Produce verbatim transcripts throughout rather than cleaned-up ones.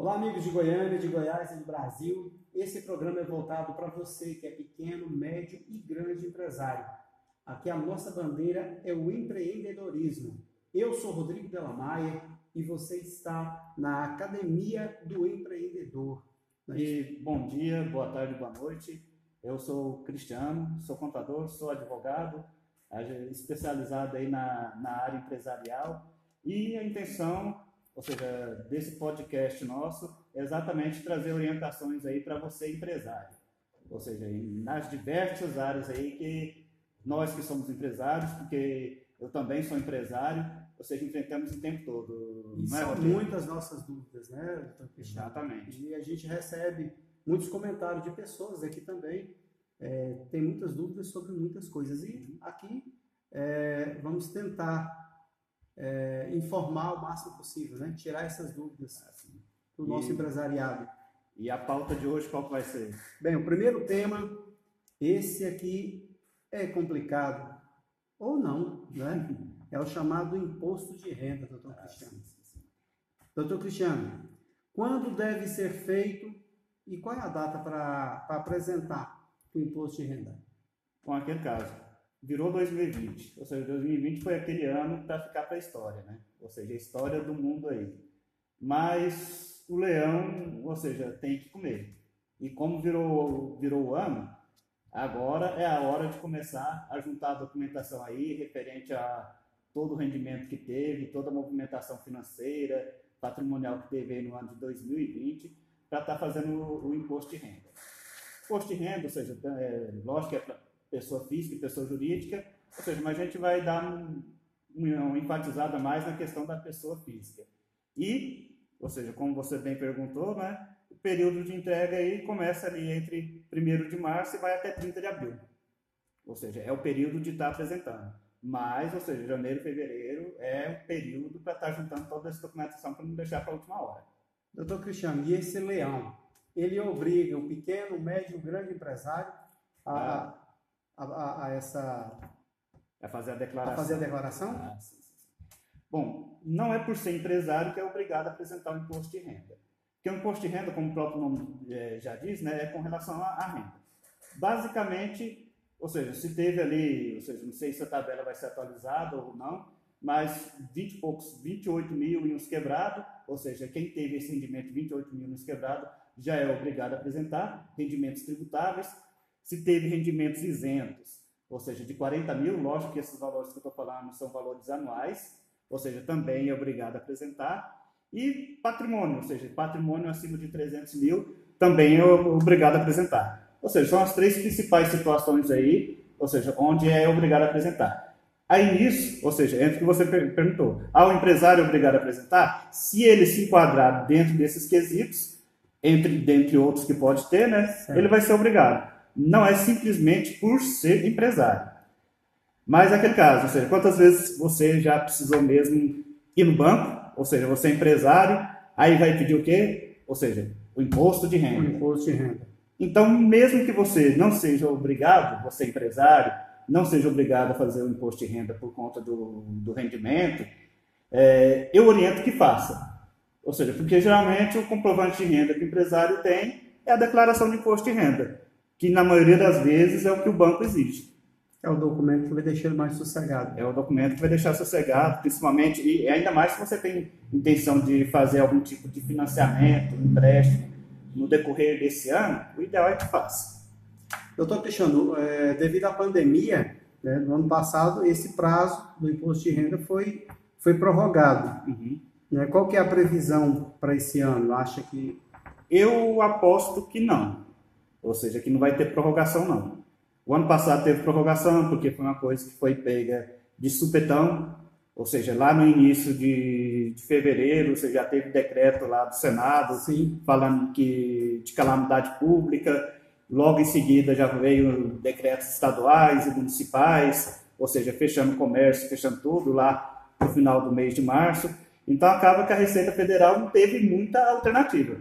Olá, amigos de Goiânia, de Goiás e do Brasil. Esse programa é voltado para você que é pequeno, médio e grande empresário. Aqui a nossa bandeira é o empreendedorismo. Eu sou Rodrigo Della Maia e você está na Academia do Empreendedor. E bom dia, boa tarde, boa noite. Eu sou Cristiano, sou contador, sou advogado, especializado aí na, na área empresarial, e a intenção, ou seja, desse podcast nosso, é exatamente trazer orientações aí para você, empresário. Ou seja, nas diversas áreas aí que nós que somos empresários, porque eu também sou empresário, ou seja, enfrentamos o tempo todo. E são muitas nossas dúvidas, né? Exatamente. E a gente recebe muitos comentários de pessoas aqui também, é, tem muitas dúvidas sobre muitas coisas. E aqui é, vamos tentar É, informar o máximo possível, né? Tirar essas dúvidas assim do nosso e, empresariado. E a pauta de hoje qual que vai ser? Bem, o primeiro tema, esse aqui é complicado, ou não, né? É o chamado imposto de renda, doutor ah, Cristiano. Sim, sim. Doutor Cristiano, quando deve ser feito e qual é a data para apresentar o imposto de renda? Bom, aquele caso. Virou dois mil e vinte, ou seja, dois mil e vinte foi aquele ano para ficar para a história, né? Ou seja, a história do mundo aí. Mas o leão, ou seja, tem que comer. E como virou, virou o ano, agora é a hora de começar a juntar a documentação aí referente a todo o rendimento que teve, toda a movimentação financeira, patrimonial que teve aí no ano de dois mil e vinte, para estar tá fazendo o, o imposto de renda. Imposto de renda, ou seja, é, lógico que é para pessoa física e pessoa jurídica, ou seja, mas a gente vai dar um, um enfatizada mais na questão da pessoa física. E, ou seja, como você bem perguntou, né, o período de entrega aí começa ali entre primeiro de março e vai até trinta de abril. Ou seja, é o período de estar apresentando. Mas, ou seja, janeiro, fevereiro é o período para estar juntando toda essa documentação para não deixar para a última hora. Doutor Cristiano, e esse leão, ele obriga o pequeno, o médio, o grande empresário a... Ah. A, a, a essa a fazer a declaração. A fazer a declaração? Ah, sim, sim, sim. Bom, não é por ser empresário que é obrigado a apresentar o imposto de renda. Porque o imposto de renda, como o próprio nome é, já diz, né, é com relação à renda. Basicamente, ou seja, se teve ali, ou seja, não sei se a tabela vai ser atualizada ou não, mas vinte e poucos, vinte e oito mil e uns quebrados, ou seja, quem teve esse rendimento de vinte e oito mil e uns quebrados já é obrigado a apresentar rendimentos tributáveis. Se teve rendimentos isentos, ou seja, de quarenta mil, lógico que esses valores que eu estou falando são valores anuais, ou seja, também é obrigado a apresentar. E patrimônio, ou seja, patrimônio acima de trezentos mil, também é obrigado a apresentar. Ou seja, são as três principais situações aí, ou seja, onde é obrigado a apresentar. Aí nisso, ou seja, entre o que você perguntou, ao empresário é obrigado a apresentar, se ele se enquadrar dentro desses quesitos, entre, dentre outros que pode ter, né, ele vai ser obrigado. Não é simplesmente por ser empresário. Mas é aquele caso, ou seja, quantas vezes você já precisou mesmo ir no banco, ou seja, você é empresário, aí vai pedir o quê? Ou seja, o imposto de renda. O imposto de renda. Então, mesmo que você não seja obrigado, você é empresário, não seja obrigado a fazer o imposto de renda por conta do, do rendimento, é, eu oriento que faça. Ou seja, porque geralmente o comprovante de renda que o empresário tem é a declaração de imposto de renda, que na maioria das vezes é o que o banco exige. É o documento que vai deixar mais sossegado. É o documento que vai deixar sossegado, principalmente, e ainda mais se você tem intenção de fazer algum tipo de financiamento, empréstimo, no decorrer desse ano, o ideal é que faça. Doutor Cristiano, é, devido à pandemia, né, no ano passado, esse prazo do imposto de renda foi, foi prorrogado. Uhum. Né, qual que é a previsão para esse ano? Acha que... Eu aposto que não. Ou seja, que não vai ter prorrogação, não. O ano passado teve prorrogação, porque foi uma coisa que foi pega de supetão, ou seja, lá no início de, de fevereiro, você já teve decreto lá do Senado, sim, falando que, de calamidade pública, logo em seguida já veio decretos estaduais e municipais, ou seja, fechando o comércio, fechando tudo lá no final do mês de março. Então acaba que a Receita Federal não teve muita alternativa.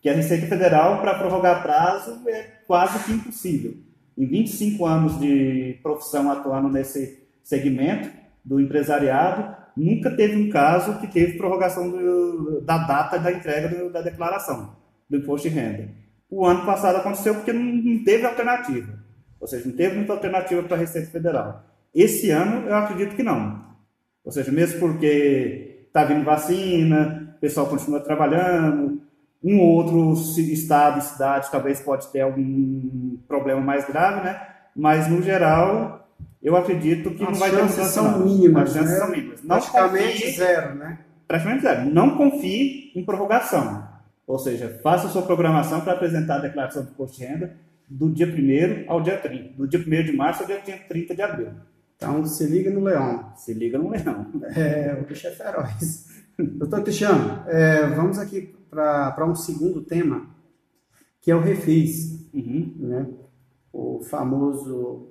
Que a Receita Federal, para prorrogar prazo, é quase que impossível. Em vinte e cinco anos de profissão atuando nesse segmento do empresariado, nunca teve um caso que teve prorrogação do, da data da entrega do, da declaração do imposto de renda. O ano passado aconteceu porque não, não teve alternativa, ou seja, não teve muita alternativa para a Receita Federal. Esse ano eu acredito que não, ou seja, mesmo porque está vindo vacina, o pessoal continua trabalhando, um ou outro estado, cidade, talvez pode ter algum problema mais grave, né? Mas no geral, eu acredito que as não vai ter mudança. São mínimas, as chances né? são mínimas. Não Praticamente confie, zero, né? Praticamente zero. Não confie em prorrogação. Ou seja, faça a sua programação para apresentar a declaração do imposto de renda do dia primeiro ao dia trinta. Do dia primeiro de março ao dia trinta de abril. Então, se liga no leão. Se liga no leão. É, o bicho é feroz. Doutor Cristiano, é, vamos aqui para um segundo tema, que é o refis. Uhum. Né? O famoso,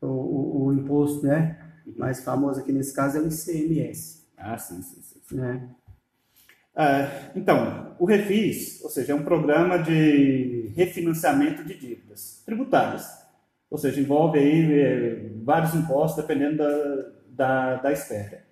o, o, o imposto, né? Uhum. Mais famoso aqui nesse caso é o I C M S. Ah, sim, sim, sim. sim. É. Ah, então, o refis, ou seja, é um programa de refinanciamento de dívidas tributárias. Ou seja, envolve aí é, vários impostos, dependendo da, da, da esfera.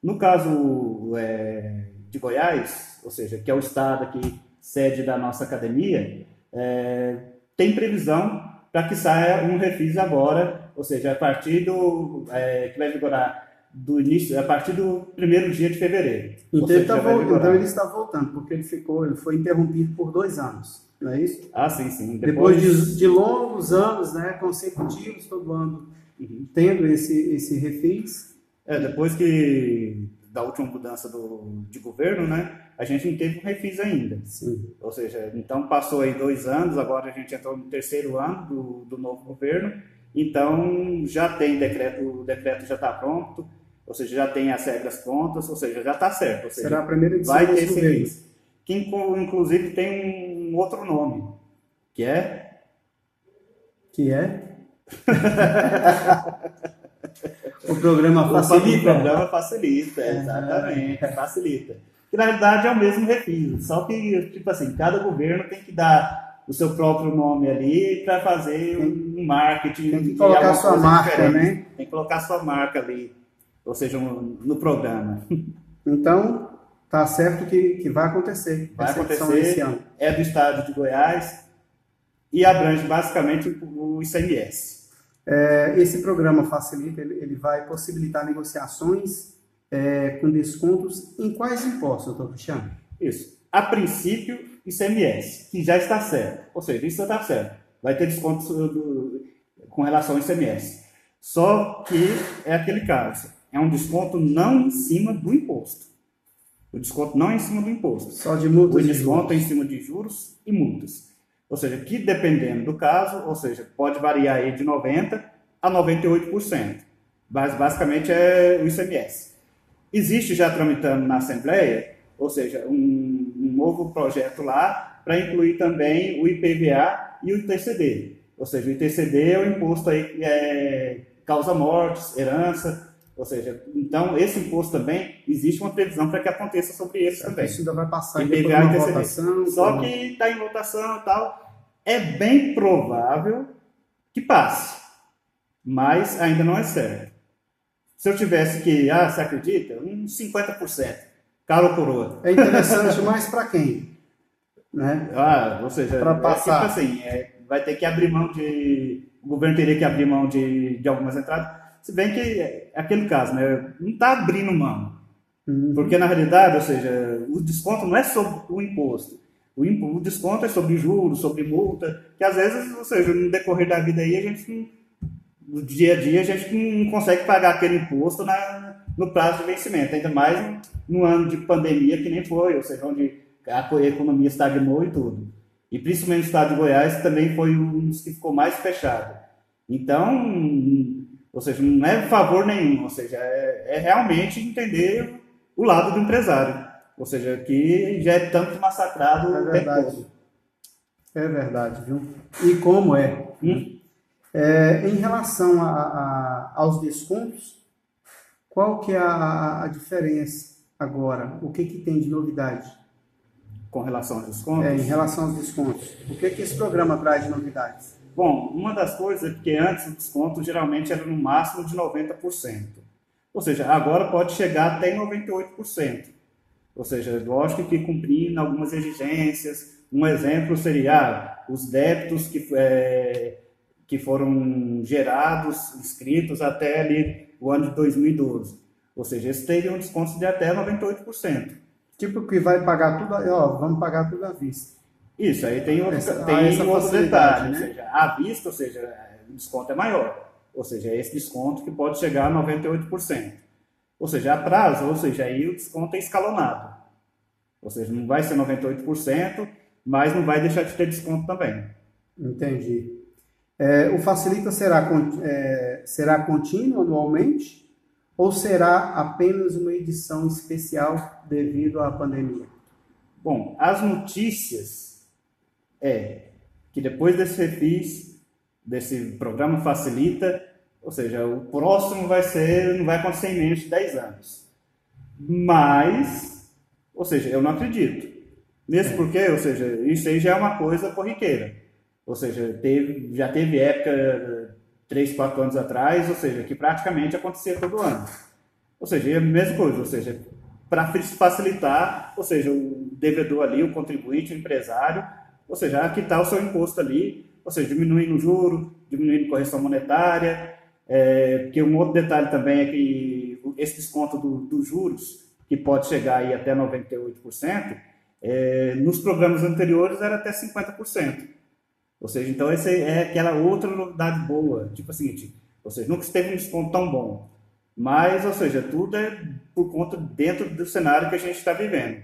No caso é, de Goiás, ou seja, que é o estado aqui, sede da nossa academia, é, tem previsão para que saia um refis agora, ou seja, a partir do é, que vai vigorar do início, a partir do primeiro dia de fevereiro. Então ele, tá voltando, então ele está voltando, porque ele ficou, ele foi interrompido por dois anos, não é isso? Ah, sim, sim. Depois, Depois de, de longos anos, né, consecutivos, todo ano, uhum. tendo esse esse refis. É, depois que da última mudança do, de governo, né, a gente não teve um refis ainda. Sim. Ou seja, então passou aí dois anos, agora a gente entrou no terceiro ano do, do novo governo, então já tem decreto, o decreto já está pronto, ou seja, já tem as regras prontas, ou seja, já está certo. Ou seja, será a primeira edição vai ter esse refis, que inclusive tem um outro nome, que é... Que é... O programa facilita. O programa facilita, exatamente, é. facilita. Que na realidade é o mesmo refis, só que, tipo assim, cada governo tem que dar o seu próprio nome ali para fazer um marketing. Tem que colocar sua marca, diferente. né? Tem que colocar sua marca ali, ou seja, um, no programa. Então, tá certo que, que vai acontecer. Vai acontecer, esse ano. É do estado de Goiás e abrange basicamente o I C M S. É, esse programa facilita, ele, ele vai possibilitar negociações é, com descontos em quais impostos, doutor Cristiano? Isso. A princípio, I C M S, que já está certo. Ou seja, isso já está certo. Vai ter descontos do, com relação ao I C M S. Só que é aquele caso. É um desconto não em cima do imposto. O desconto não é em cima do imposto. Só de multas e juros. O desconto é em cima de juros e multas. Ou seja, que dependendo do caso, ou seja, pode variar aí de noventa por cento a noventa e oito por cento. Mas basicamente é o I C M S. Existe já tramitando na Assembleia, ou seja, um, um novo projeto lá para incluir também o I P V A e o I T C D. Ou seja, o I T C D é o imposto aí que é, causa mortes, herança, ou seja, então esse imposto também, existe uma previsão para que aconteça sobre esse também. Isso ainda vai passar em votação. Só como... que está em votação e tal. É bem provável que passe, mas ainda não é certo. Se eu tivesse que, ah, você acredita? Uns cinquenta por cento, caro coroa. É interessante, mas para quem? Né? Ah, ou seja, para passar. É, tipo assim, é, vai ter que abrir mão de... O governo teria que abrir mão de, de algumas entradas. Se bem que é aquele caso, né? Não está abrindo mão. Uhum. Porque, na realidade, ou seja, o desconto não é sobre o imposto. O, impo o desconto é sobre juros, sobre multa, que às vezes, ou seja, no decorrer da vida aí, a gente não, no dia a dia, a gente não consegue pagar aquele imposto na, no prazo de vencimento. Ainda mais no ano de pandemia, que nem foi, ou seja, onde a economia estagnou e tudo. E principalmente o estado de Goiás também foi um dos que ficou mais fechado. Então... Ou seja, não é favor nenhum, ou seja, é, é realmente entender o lado do empresário. Ou seja, que já é tanto massacrado é o verdade. tempo todo. É verdade, viu? E como é? Hum? é em relação a, a, aos descontos, qual que é a, a diferença agora? O que, que tem de novidade? Com relação aos descontos? É, em relação aos descontos. O que, que esse programa traz de novidades? Bom, uma das coisas é porque antes o desconto geralmente era no máximo de noventa por cento. Ou Ou seja, agora pode chegar até noventa e oito por cento. Ou seja, lógico que cumprindo algumas exigências. Um exemplo seria ah, os débitos que, é, que foram gerados, inscritos até ali o ano de dois mil e doze. Ou seja, eles teriam um desconto de até noventa e oito por cento. Tipo que vai pagar tudo, ó, vamos pagar tudo à vista. Isso, aí tem outro, essa, tem essa outro detalhe, né? Ou seja, à vista, ou seja, o desconto é maior. Ou seja, é esse desconto que pode chegar a noventa e oito por cento. Ou seja, a prazo, ou seja, aí o desconto é escalonado. Ou seja, não vai ser noventa e oito por cento, mas não vai deixar de ter desconto também. Entendi. É, o facilita será, é, será contínuo anualmente ou será apenas uma edição especial devido à pandemia? Bom, as notícias é que depois desse refis, desse programa facilita, ou seja, o próximo vai ser, não vai acontecer em menos de dez anos. Mas, ou seja, eu não acredito. Mesmo porque, ou seja, isso aí já é uma coisa corriqueira. Ou seja, teve, já teve época três, quatro anos atrás, ou seja, que praticamente acontecia todo ano. Ou seja, é a mesma coisa, ou seja, para facilitar, ou seja, o devedor ali, o contribuinte, o empresário, ou seja, a quitar o seu imposto ali, ou seja, diminuindo o juro, diminuindo correção monetária, é, porque um outro detalhe também é que esse desconto do, dos juros, que pode chegar aí até noventa e oito por cento, é, nos programas anteriores era até cinquenta por cento. Ou seja, então essa é aquela outra novidade boa, tipo assim, tipo, ou seja, nunca esteve um desconto tão bom, mas, ou seja, tudo é por conta dentro do cenário que a gente está vivendo.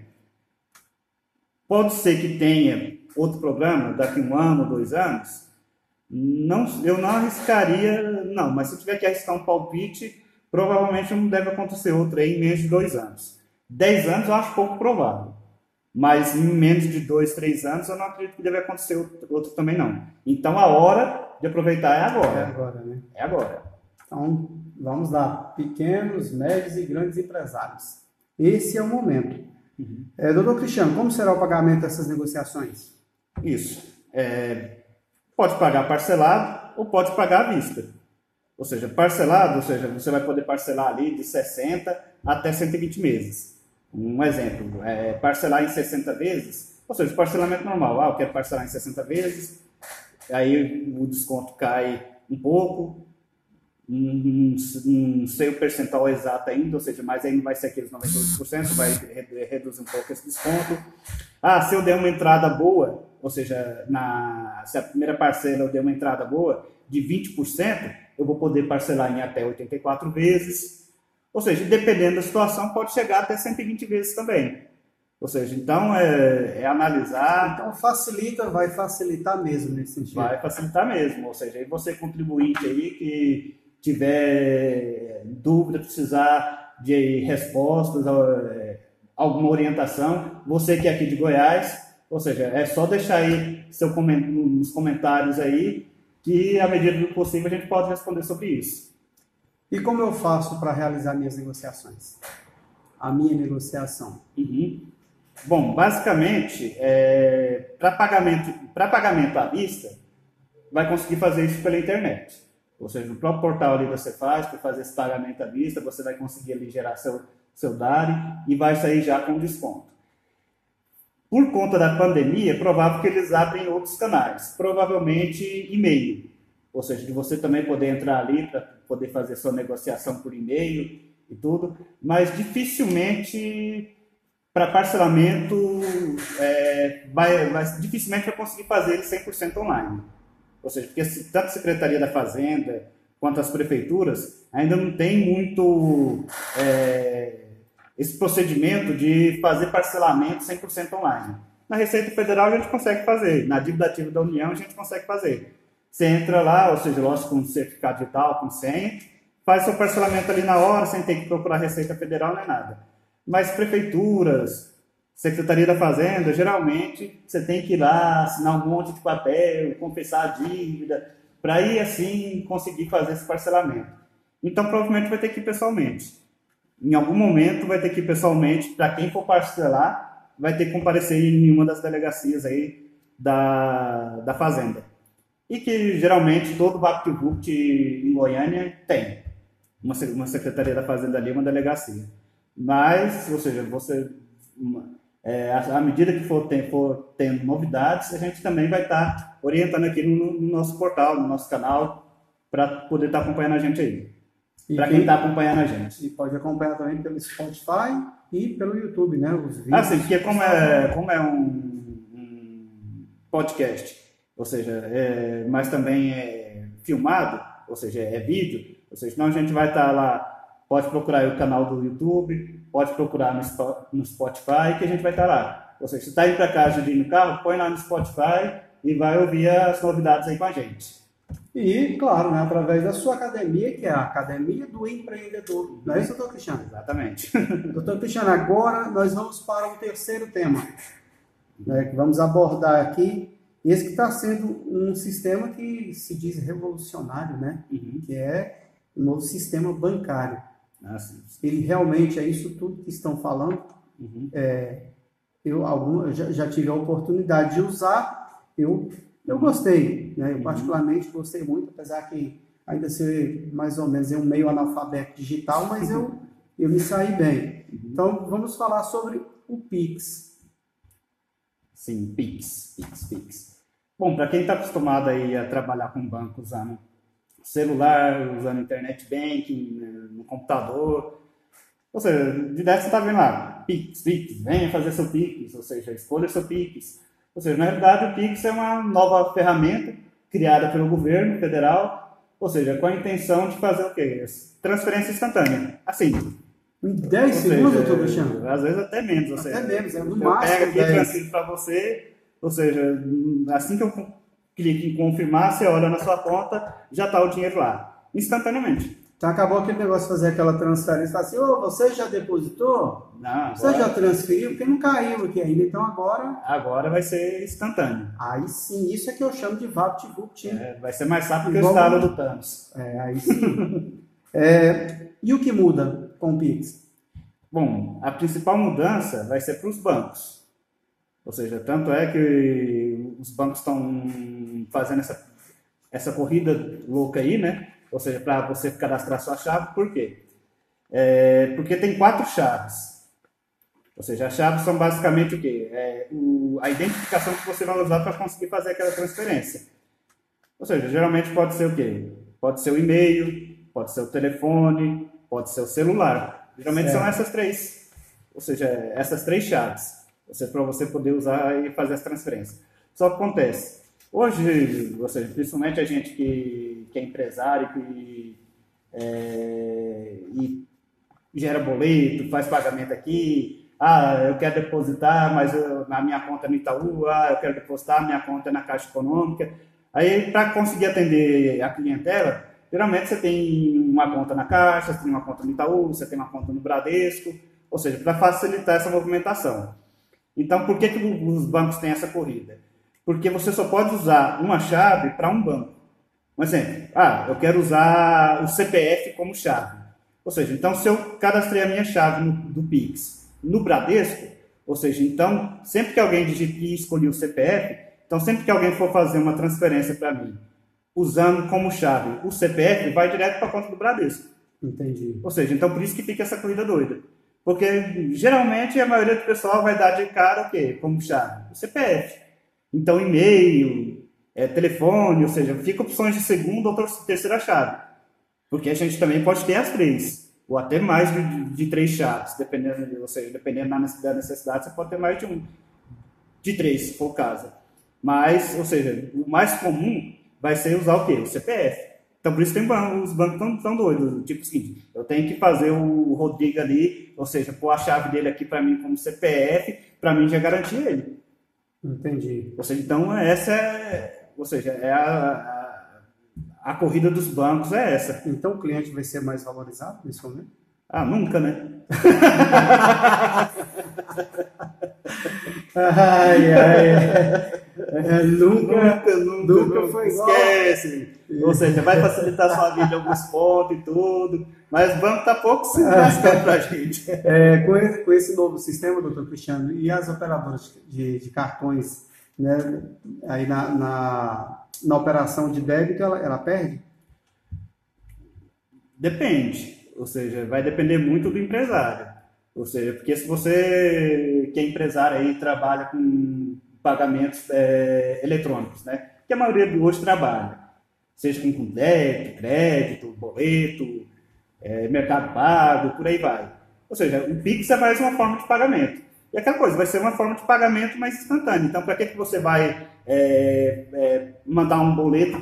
Pode ser que tenha outro programa daqui um ano, dois anos, não, eu não arriscaria, não, mas se eu tiver que arriscar um palpite, provavelmente não deve acontecer outro aí em menos de dois anos. Dez anos eu acho pouco provável. Mas em menos de dois, três anos, eu não acredito que deve acontecer outro, outro também, não. Então, a hora de aproveitar é agora. É agora, né? É agora. Então, vamos lá. Pequenos, médios e grandes empresários. Esse é o momento. Uhum. É, doutor Cristiano, como será o pagamento dessas negociações? Isso. É, pode pagar parcelado ou pode pagar à vista. Ou seja, parcelado, ou seja, você vai poder parcelar ali de sessenta até cento e vinte meses. Um exemplo, é parcelar em sessenta vezes, ou seja, parcelamento normal. Ah, eu quero parcelar em sessenta vezes, aí o desconto cai um pouco, não, não sei o percentual exato ainda, ou seja, mas aí não vai ser aqueles noventa e oito por cento, vai reduzir um pouco esse desconto. Ah, se eu der uma entrada boa, ou seja, na, se a primeira parcela eu der uma entrada boa de vinte por cento, eu vou poder parcelar em até oitenta e quatro vezes. Ou seja, dependendo da situação, pode chegar até cento e vinte vezes também. Ou seja, então é, é analisar... Então facilita, vai facilitar mesmo nesse sentido. Vai facilitar mesmo. Ou seja, aí você contribuinte aí que tiver dúvida, precisar de respostas, alguma orientação, você que é aqui de Goiás, ou seja, é só deixar aí seu coment... nos comentários aí que, à medida do possível, a gente pode responder sobre isso. E como eu faço para realizar minhas negociações? A minha negociação. Uhum. Bom, basicamente, é, para pagamento, para pagamento à vista, vai conseguir fazer isso pela internet. Ou seja, no próprio portal ali você faz, para fazer esse pagamento à vista, você vai conseguir ali gerar seu, seu D A R I e vai sair já com desconto. Por conta da pandemia, é provável que eles abrem outros canais, provavelmente e-mail. Ou seja, de você também poder entrar ali para poder fazer sua negociação por e-mail e tudo, mas dificilmente para parcelamento, é, vai, vai, dificilmente vai conseguir fazer ele cem por cento online. Ou seja, porque tanto a Secretaria da Fazenda quanto as prefeituras ainda não tem muito é, esse procedimento de fazer parcelamento cem por cento online. Na Receita Federal a gente consegue fazer, na Dívida Ativa da União a gente consegue fazer. Você entra lá, ou seja, lógico, com certificado digital, com senha, faz seu parcelamento ali na hora, sem ter que procurar Receita Federal nem nada. Mas prefeituras, Secretaria da Fazenda, geralmente você tem que ir lá, assinar um monte de papel, confessar a dívida, para aí assim conseguir fazer esse parcelamento. Então provavelmente vai ter que ir pessoalmente. Em algum momento vai ter que ir pessoalmente, para quem for parcelar, vai ter que comparecer em uma das delegacias aí da, da Fazenda. E que geralmente todo VaptVupt em Goiânia tem. uma, uma Secretaria da Fazenda ali, uma delegacia. Mas, ou seja, você, é, à medida que for, tem, for tendo novidades, a gente também vai estar tá orientando aqui no, no nosso portal, no nosso canal, para poder estar tá acompanhando a gente aí. Para quem está acompanhando a gente. E pode acompanhar também pelo Spotify e pelo YouTube, né? Os vídeos. Ah, sim, porque como é, como é um, um podcast, ou seja, é, mas também é filmado, ou seja, é vídeo, ou seja, senão a gente vai estar tá lá. Pode procurar aí o canal do YouTube, pode procurar no, no Spotify, que a gente vai estar tá lá. Ou seja, se está indo para casa de ir no carro, põe lá no Spotify e vai ouvir as novidades aí com a gente. E, claro, né, através da sua academia, que é a Academia do Empreendedor. Não é isso, doutor Cristiano? Exatamente. Doutor Cristiano, agora nós vamos para um terceiro tema, né, que vamos abordar aqui. Esse que está sendo um sistema que se diz revolucionário, né? Uhum. Que é o novo sistema bancário. Ah, sim, sim. Ele realmente é isso tudo que estão falando. Uhum. É, eu algum, já, já tive a oportunidade de usar, eu... Eu gostei, né? Eu particularmente gostei muito, apesar que ainda ser mais ou menos um meio analfabeto digital, mas eu, eu me saí bem. Então, vamos falar sobre o PIX. Sim, PIX, PIX, PIX. Bom, para quem está acostumado aí a trabalhar com banco usando celular, usando internet banking, no computador, ou seja, de dez você está vendo lá, PIX, PIX, venha fazer seu PIX, ou seja, escolha seu PIX. Ou seja, na realidade o PIX é uma nova ferramenta criada pelo governo federal, ou seja, com a intenção de fazer o quê? Transferência instantânea. Assim. Em dez segundos, doutor Cristiano? Às vezes até menos. Ou seja, até menos, é no máximo. Eu pego aqui e transfiro para você, ou seja, assim que eu clique em confirmar, você olha na sua conta, já está o dinheiro lá, instantaneamente. Então acabou aquele negócio de fazer aquela transferência e falar assim, ô, oh, você já depositou? Não, agora... Você já transferiu? Porque não caiu aqui ainda, então agora... Agora vai ser instantâneo. Aí sim, isso é que eu chamo de VaptVupt. É, vai ser mais rápido que o estado do Thanos. É, aí sim. é, e o que muda com o PIX? Bom, a principal mudança vai ser para os bancos. Ou seja, tanto é que os bancos estão fazendo essa, essa corrida louca aí, né? Ou seja, para você cadastrar sua chave, por quê? É, porque tem quatro chaves. Ou seja, as chaves são basicamente o quê? É o, a identificação que você vai usar para conseguir fazer aquela transferência. Ou seja, geralmente pode ser o quê? Pode ser o e-mail, pode ser o telefone, pode ser o celular. Geralmente certo. São essas três. Ou seja, essas três chaves. Ou seja, para você poder usar e fazer as transferências. Só que acontece... Hoje, ou seja, principalmente a gente que, que é empresário que, é, e gera boleto, faz pagamento aqui, ah, eu quero depositar, mas eu, a minha conta é no Itaú, ah, eu quero depositar, a minha conta é na Caixa Econômica. Aí, para conseguir atender a clientela, geralmente você tem uma conta na Caixa, você tem uma conta no Itaú, você tem uma conta no Bradesco, ou seja, para facilitar essa movimentação. Então, por que, que os bancos têm essa corrida? Porque você só pode usar uma chave para um banco. Um exemplo, ah, eu quero usar o C P F como chave. Ou seja, então se eu cadastrei a minha chave no, do PIX no Bradesco, ou seja, então sempre que alguém digitar e escolher o C P F, então sempre que alguém for fazer uma transferência para mim, usando como chave o C P F, vai direto para a conta do Bradesco. Entendi. Ou seja, então por isso que fica essa corrida doida. Porque geralmente a maioria do pessoal vai dar de cara o quê? Como chave? O C P F. Então, e-mail, é, telefone, ou seja, fica opções de segunda ou terceira chave. Porque a gente também pode ter as três, ou até mais de, de, de três chaves, dependendo, ou seja, dependendo da necessidade, você pode ter mais de um, de três, se for o caso. Mas, ou seja, o mais comum vai ser usar o quê? O C P F. Então, por isso tem banco, os bancos tão, tão doidos. Tipo assim, eu tenho que fazer o Rodrigo ali, ou seja, pôr a chave dele aqui para mim como C P F, para mim já garantir ele. Entendi. Ou seja, então essa é, ou seja, é a, a, a corrida dos bancos é essa. Então o cliente vai ser mais valorizado nesse momento? Ah, nunca, né? ai, ai, é, nunca, nunca, nunca, nunca foi igual. Esquece. Ou seja, vai facilitar sua vida em alguns pontos e tudo, mas o banco está pouco se gastando para a gente. É, com, esse, com esse novo sistema, doutor Cristiano, e as operadoras de, de cartões, né, aí na, na, na operação de débito, ela, ela perde? Depende. Ou seja, vai depender muito do empresário. Ou seja, porque se você, que é empresário aí, trabalha com pagamentos é, eletrônicos, né? Que a maioria de hoje trabalha. Seja com débito, crédito, boleto, é, mercado pago, por aí vai. Ou seja, o PIX é mais uma forma de pagamento. E aquela coisa, vai ser uma forma de pagamento mais instantânea. Então, para que, que você vai é, é, mandar um boleto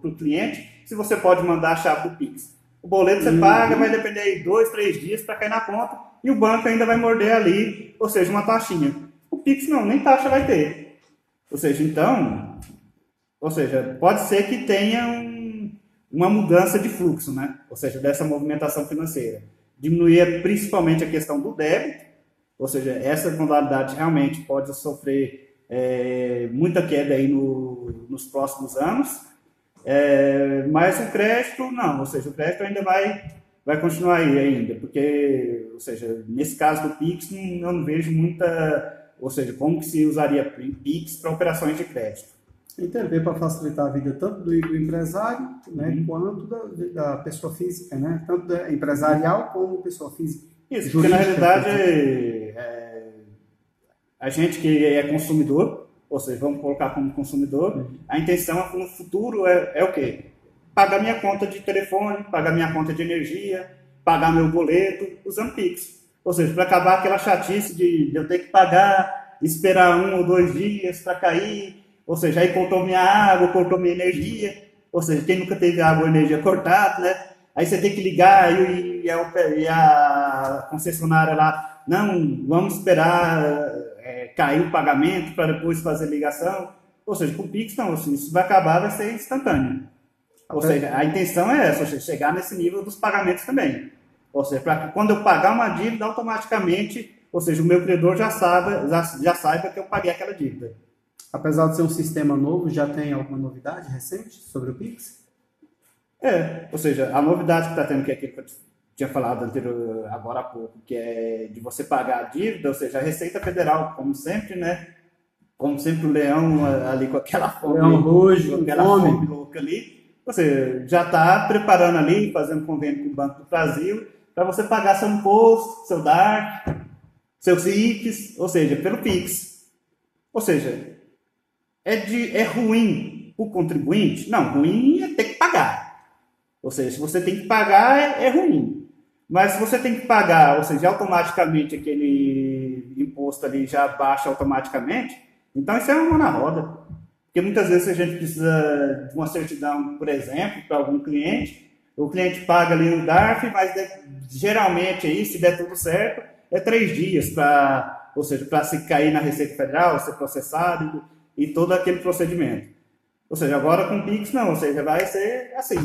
para o cliente, se você pode mandar a chave do PIX? O boleto você uhum. paga, vai depender aí dois, três dias para cair na conta, e o banco ainda vai morder ali, ou seja, uma taxinha. O PIX não, nem taxa vai ter. Ou seja, então... Ou seja, pode ser que tenha um, uma mudança de fluxo, né? Ou seja, dessa movimentação financeira. Diminuir principalmente a questão do débito, ou seja, essa modalidade realmente pode sofrer é, muita queda aí no, nos próximos anos, é, mas o crédito não, ou seja, o crédito ainda vai, vai continuar aí ainda, porque, ou seja, nesse caso do PIX, eu não vejo muita, ou seja, como que se usaria PIX para operações de crédito. Tem que ver para facilitar a vida tanto do empresário, né, uhum. quanto da, da pessoa física, né? Tanto da empresarial como pessoa física. Isso, jurídica, porque na realidade é, a gente que é consumidor, ou seja, vamos colocar como consumidor, uhum. a intenção no futuro é, é o quê? Pagar minha conta de telefone, pagar minha conta de energia, pagar meu boleto, usando PIX. Ou seja, para acabar aquela chatice de, de eu ter que pagar, esperar um ou dois dias para cair. Ou seja, aí cortou minha água, cortou minha energia. Ou seja, quem nunca teve água ou energia cortada, né? Aí você tem que ligar e, e, a, e a concessionária lá, não, vamos esperar é, cair o pagamento para depois fazer ligação. Ou seja, com o PIX, não, assim, isso vai acabar, vai ser instantâneo. Ou okay. seja, a intenção é essa, chegar nesse nível dos pagamentos também. Ou seja, para que quando eu pagar uma dívida, automaticamente, ou seja, o meu credor já saiba, já, já saiba que eu paguei aquela dívida. Apesar de ser um sistema novo, já tem alguma novidade recente sobre o PIX? É, ou seja, a novidade que está tendo, que é aquilo que eu tinha falado anterior, agora há pouco, que é de você pagar a dívida, ou seja, a Receita Federal, como sempre, né? Como sempre o leão ali com aquela fome, leão roxo, com aquela fome. fome louca ali. Você já está preparando ali, fazendo convênio com o Banco do Brasil, para você pagar seu imposto, seu DARF, seu S I C S, ou seja, pelo PIX. Ou seja... É, de, é ruim o contribuinte? Não, ruim é ter que pagar. Ou seja, se você tem que pagar, é, é ruim. Mas se você tem que pagar, ou seja, automaticamente aquele imposto ali já baixa automaticamente, então isso é uma mão na roda. Porque muitas vezes a gente precisa de uma certidão, por exemplo, para algum cliente, o cliente paga ali no DARF, mas geralmente aí, se der tudo certo, é três dias para, ou seja, para se cair na Receita Federal, ser processado... E todo aquele procedimento. Ou seja, agora com o PIX não, ou seja, vai ser assim.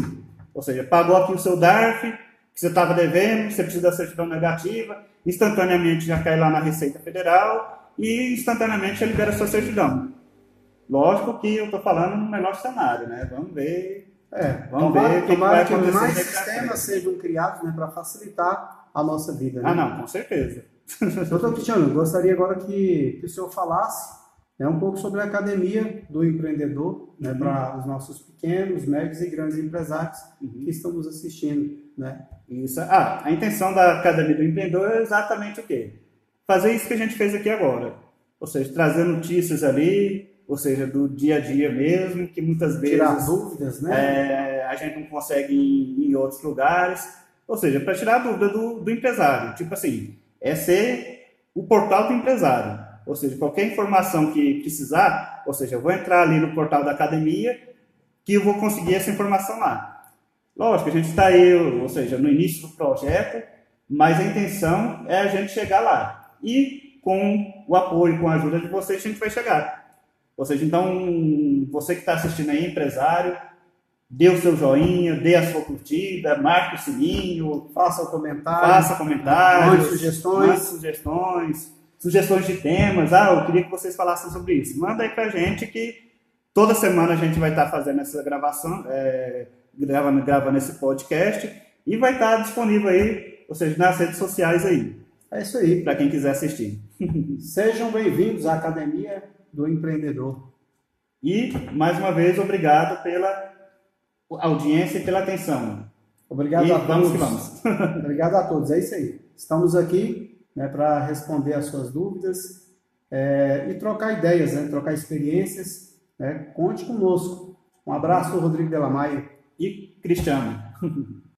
Ou seja, pagou aqui o seu DARF, que você estava devendo, você precisa da certidão negativa, instantaneamente já cai lá na Receita Federal e instantaneamente já libera a sua certidão. Lógico que eu estou falando no melhor cenário, né? Vamos ver. É, vamos tomara, ver o que, que vai acontecer. Que mais sistemas sejam criados, né, para facilitar a nossa vida. Né? Ah, não, com certeza. Doutor Cristiano, gostaria agora que, que o senhor falasse é um pouco sobre a Academia do Empreendedor, né, uhum. para os nossos pequenos, médios e grandes empresários uhum. que estão nos assistindo. Né? Isso. Ah, a intenção da Academia do Empreendedor é exatamente o quê? Fazer isso que a gente fez aqui agora. Ou seja, trazer notícias ali, ou seja, do dia a dia mesmo, que muitas vezes... Tirar dúvidas, né? É, a gente não consegue ir em outros lugares. Ou seja, para tirar a dúvida do, do empresário. Tipo assim, é ser o portal do empresário. Ou seja, qualquer informação que precisar, ou seja, eu vou entrar ali no portal da academia que eu vou conseguir essa informação lá. Lógico, a gente está aí, ou seja, no início do projeto, mas a intenção é a gente chegar lá. E com o apoio, com a ajuda de vocês, a gente vai chegar. Ou seja, então, você que está assistindo aí, empresário, dê o seu joinha, dê a sua curtida, marque o sininho, faça o comentário, faça comentários, mande sugestões, mande sugestões. Sugestões de temas, ah, eu queria que vocês falassem sobre isso. Manda aí pra gente que toda semana a gente vai estar fazendo essa gravação, é, gravando, gravando esse podcast e vai estar disponível aí, ou seja, nas redes sociais aí. É isso aí. Para quem quiser assistir. Sejam bem-vindos à Academia do Empreendedor. E, mais uma vez, obrigado pela audiência e pela atenção. Obrigado e a todos. Vamos que vamos. Obrigado a todos. É isso aí. Estamos aqui, né, para responder as suas dúvidas é, e trocar ideias, né, trocar experiências. Né, conte conosco. Um abraço, Rodrigo Della Maia e Cristiano.